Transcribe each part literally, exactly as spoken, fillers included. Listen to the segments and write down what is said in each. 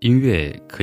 音乐可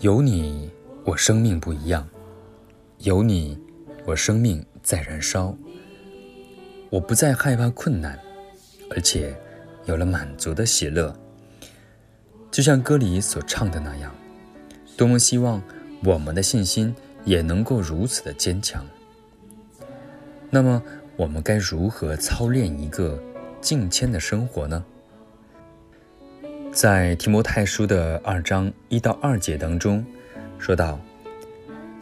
有你我生命不一样，有你我生命在燃烧。我不再害怕困难，而且有了满足的喜乐。就像歌里所唱的那样，多么希望我们的信心也能够如此的坚强。那么我们该如何操练一个敬虔的生活呢？在提摩太书的二章一到二节当中说到，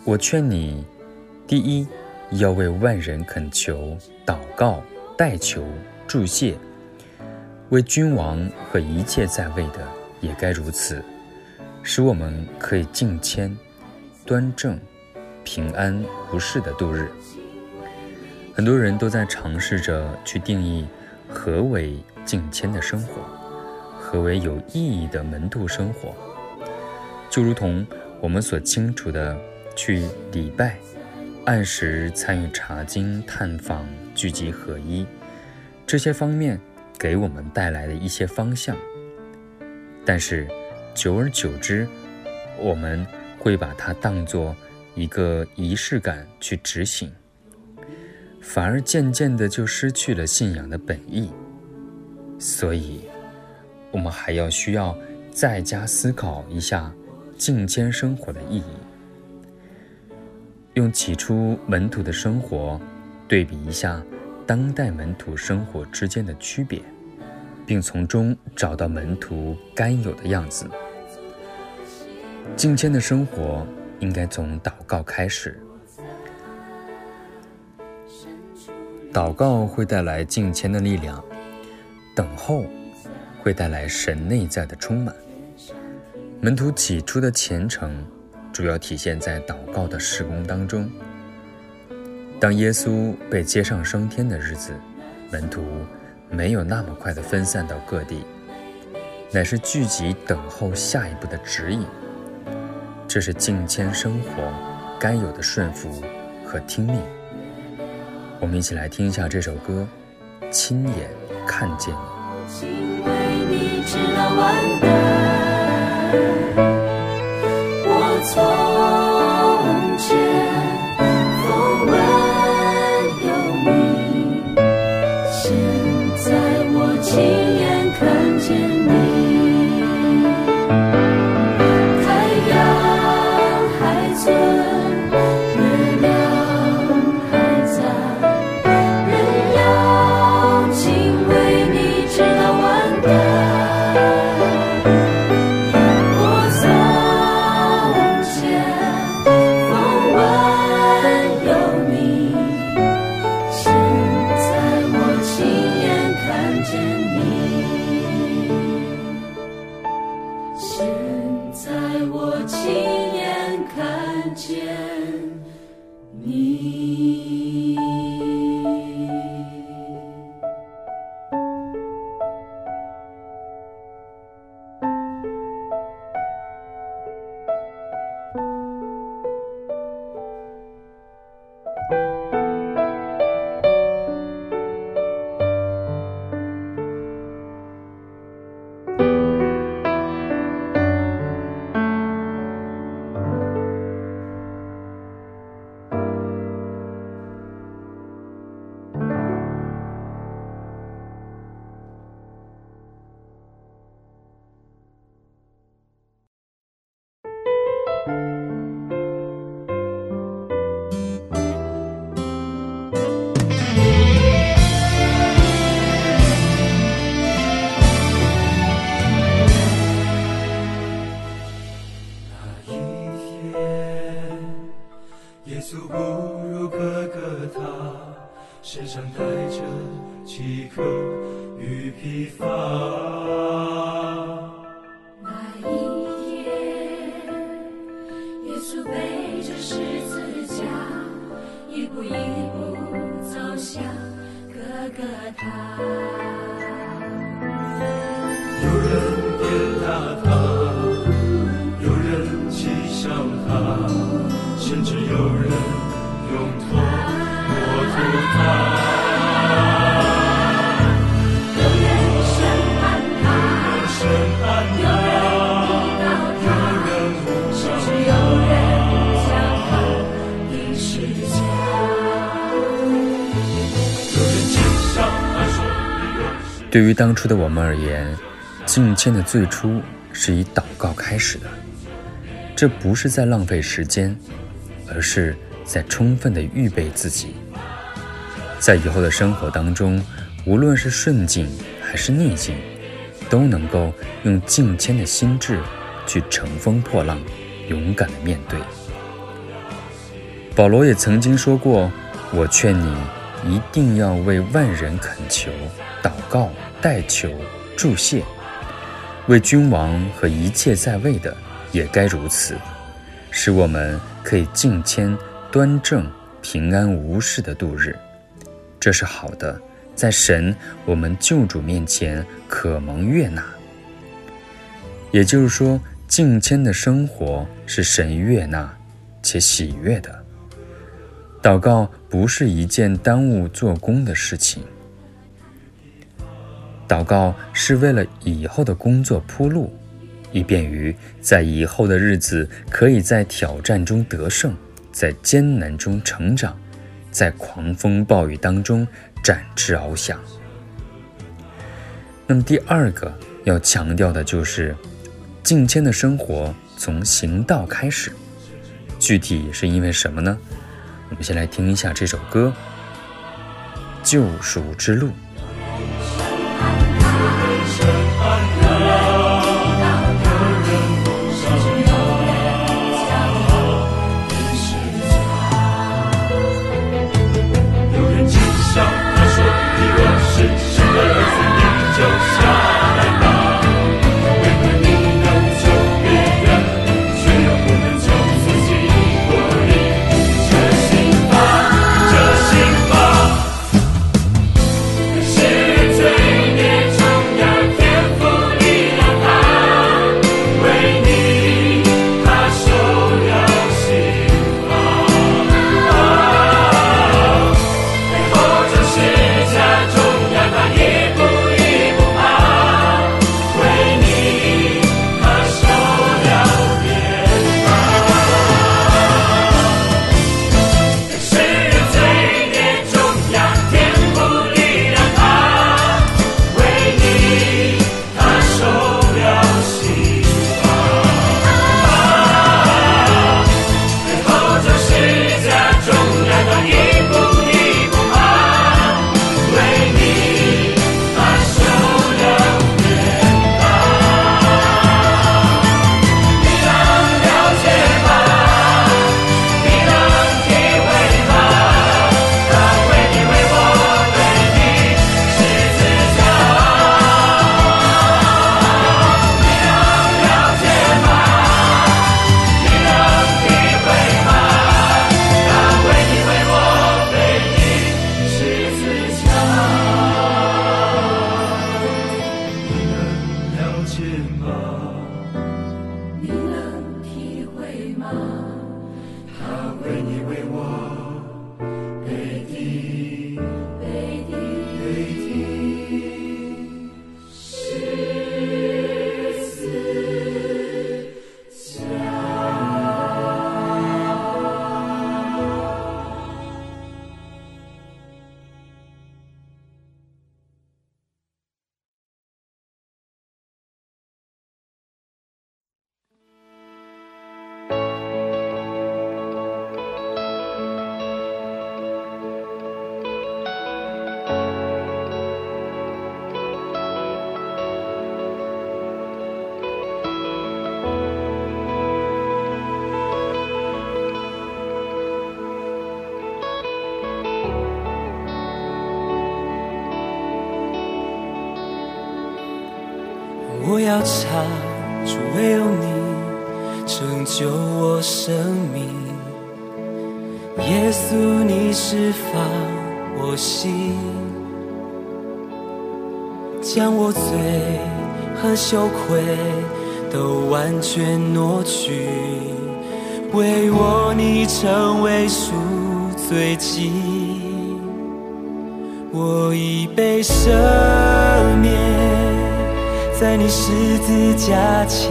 我劝你第一要为万人恳求祷告代求祝谢，为君王和一切在位的也该如此，使我们可以敬虔端正平安无事的度日。很多人都在尝试着去定义何为敬虔的生活，何为有意义的门徒生活，就如同我们所清楚的 去礼拜，按时参与查经探访聚集合一，这些方面给我们带来的一些方向，但是久而久之我们会把它当作一个仪式感去执行，反而渐渐的就失去了信仰的本意。所以我们还要需要再加思考一下敬虔生活的意义。 用起初门徒的生活对比一下当代门徒生活之间的区别，并从中找到门徒该有的样子。敬虔的生活应该从祷告开始，祷告会带来敬虔的力量，等候会带来神内在的充满。 门徒起初的虔诚主要体现在祷告的事工当中。当耶稣被接上升天的日子，门徒没有那么快的分散到各地，乃是聚集等候下一步的指引，这是敬虔生活该有的顺服和听命。我们一起来听一下这首歌《亲眼看见你》。 从前风闻有你，现在我亲眼看见你，太阳对于当初的我们而言，敬虔的最初是以祷告开始的。这不是在浪费时间，而是在充分地预备自己。在以后的生活当中，无论是顺境还是逆境，都能够用敬虔的心智去乘风破浪，勇敢地面对。保罗也曾经说过，我劝你一定要为万人恳求、祷告、代求、祝谢，为君王和一切在位的也该如此，使我们可以敬虔、端正、平安无事的度日。这是好的，在神我们救主面前可蒙悦纳。也就是说，敬虔的生活是神悦纳且喜悦的。祷告不是一件耽误做工的事情，祷告是为了以后的工作铺路，以便于在以后的日子可以在挑战中得胜，在艰难中成长，在狂风暴雨当中展翅翱翔。那么第二个要强调的就是，敬虔的生活从行道开始。具体是因为什么呢？我们先来听一下这首歌《救赎之路》。我要查出唯有你拯救我生命，耶稣你释放我心，将我罪和羞愧都完全挪去，为我你成为赎罪祭，我已被赦免，在你十字架前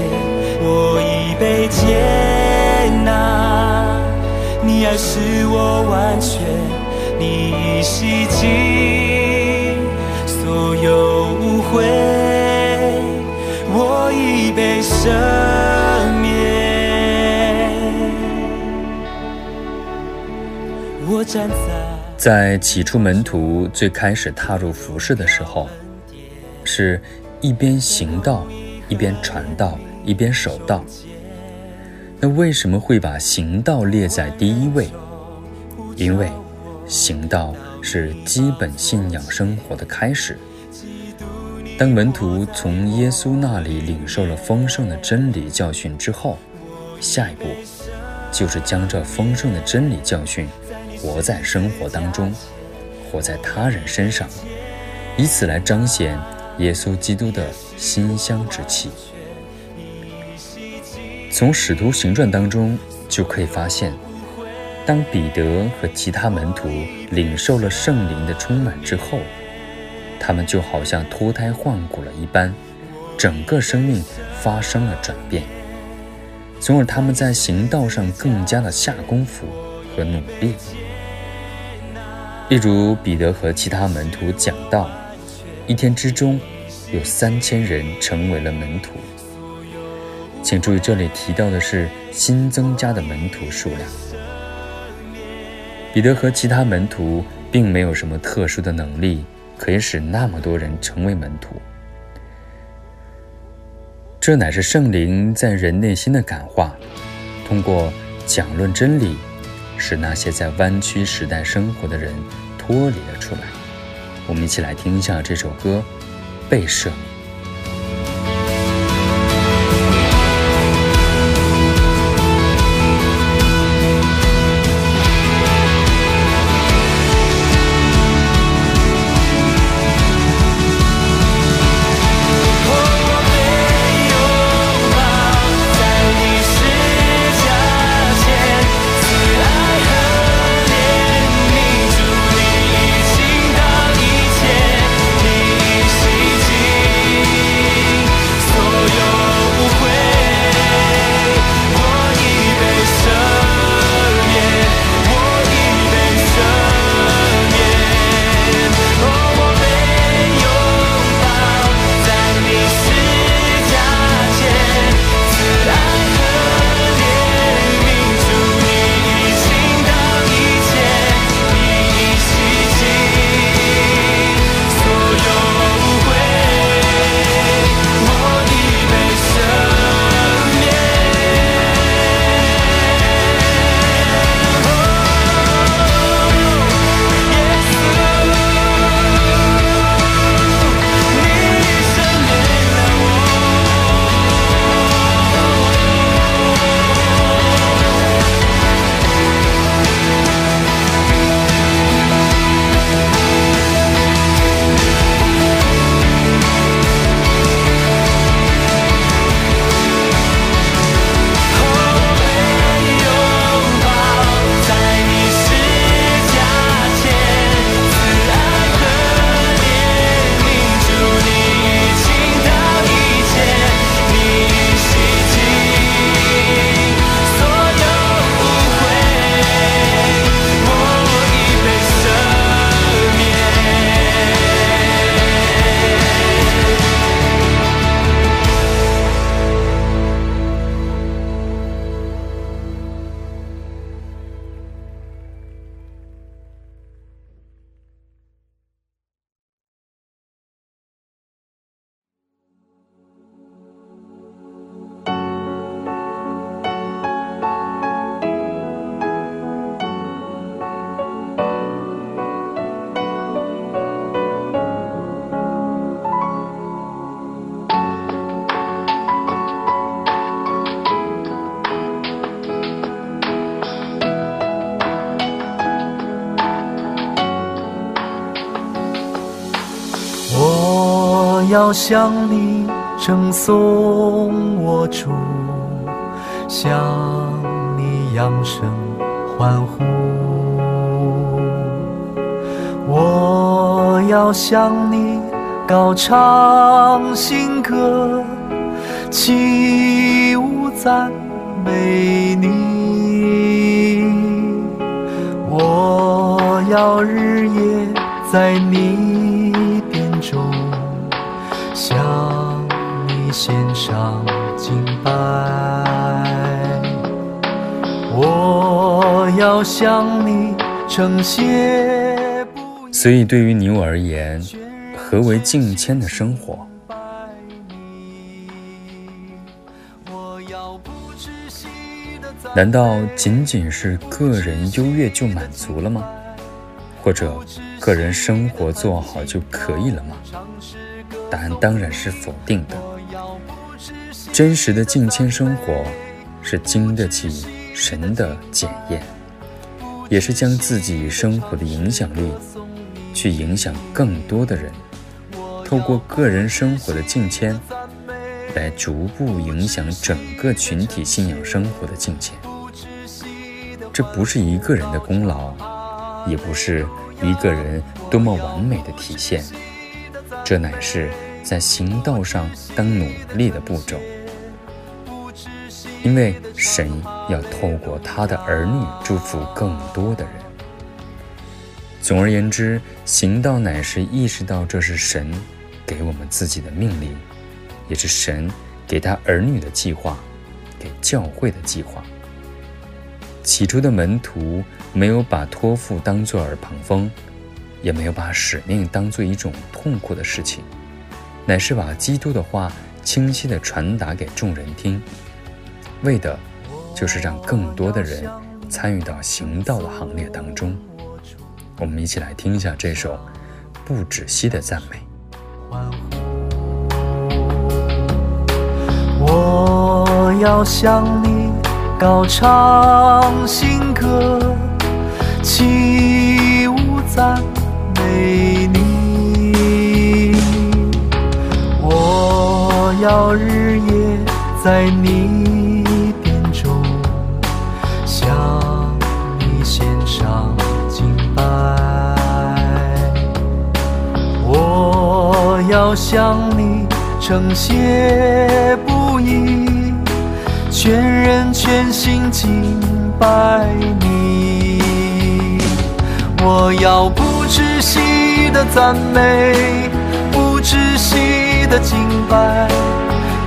我已被接纳，你爱使我完全，你已洗净所有污秽，我已被赦免。我站在在起初门徒最开始踏入服事的时候，是一边行道，一边传道，一边守道。那为什么会把行道列在第一位？因为行道是基本信仰生活的开始。当门徒从耶稣那里领受了丰盛的真理教训之后，下一步就是将这丰盛的真理教训活在生活当中，活在他人身上，以此来彰显耶稣基督的馨香之气。从使徒行传当中就可以发现，当彼得和其他门徒领受了圣灵的充满之后，他们就好像脱胎换骨了一般，整个生命发生了转变，从而他们在行道上更加的下功夫和努力。例如彼得和其他门徒讲道，一天之中有三千人成为了门徒。请注意，这里提到的是新增加的门徒数量。彼得和其他门徒并没有什么特殊的能力可以使那么多人成为门徒，这乃是圣灵在人内心的感化，通过讲论真理，使那些在弯曲时代生活的人脱离了出来。我们一起来听一下这首歌《被赦免》。要向你称颂我主，向你扬声欢呼。我要向你高唱新歌，起舞赞美你。我要日夜在你殿中，向你献上敬拜。我要向你称谢。所以对于你我而言，何为敬虔的生活？难道仅仅是个人优越就满足了吗？或者个人生活做好就可以了吗？答案当然是否定的。真实的敬虔生活是经得起神的检验，也是将自己生活的影响力去影响更多的人，透过个人生活的敬虔来逐步影响整个群体信仰生活的敬虔。这不是一个人的功劳，也不是一个人多么完美的体现，这乃是在行道上当努力的步骤，因为神要透过他的儿女祝福更多的人。总而言之，行道乃是意识到这是神给我们自己的命令，也是神给他儿女的计划，给教会的计划。起初的门徒没有把托付当作耳旁风，也没有把使命当作一种痛苦的事情，乃是把基督的话清晰地传达给众人听，为的就是让更多的人参与到行道的行列当中。我们一起来听一下这首不止息的赞美。我要向你高唱新歌，起舞赞美你。我要日夜在你殿中，向你献上我要向你称谢不已，全人全心敬拜你。我要不止息的赞美，不止息的敬拜，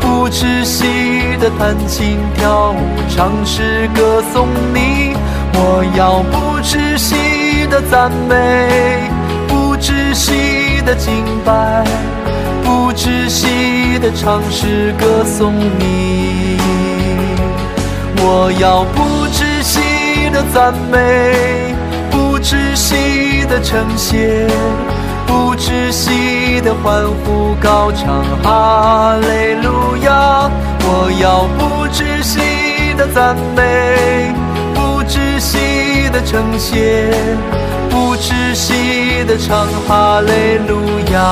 不止息的弹琴跳舞唱诗歌颂你。我要不止息的赞美，不止息的敬拜，不止息的唱诗歌颂你。我要不止息的赞美，不止息的称谢，不止息的欢呼高唱哈利路亚。我要不止息的赞美，不止息的称谢，不止息的唱哈利路亚，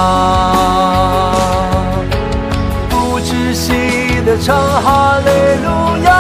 不止息的唱哈利路亚。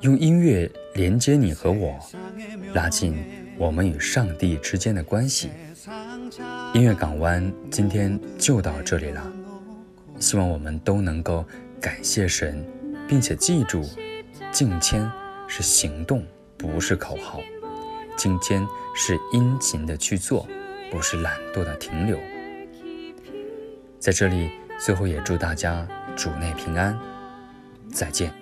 用音乐连接你和我，拉近我们与上帝之间的关系。音乐港湾今天就到这里了，希望我们都能够感谢神，并且记住敬虔是行动，不是口号。精简是殷勤的去做，不是懒惰的停留。在这里，最后也祝大家主内平安，再见。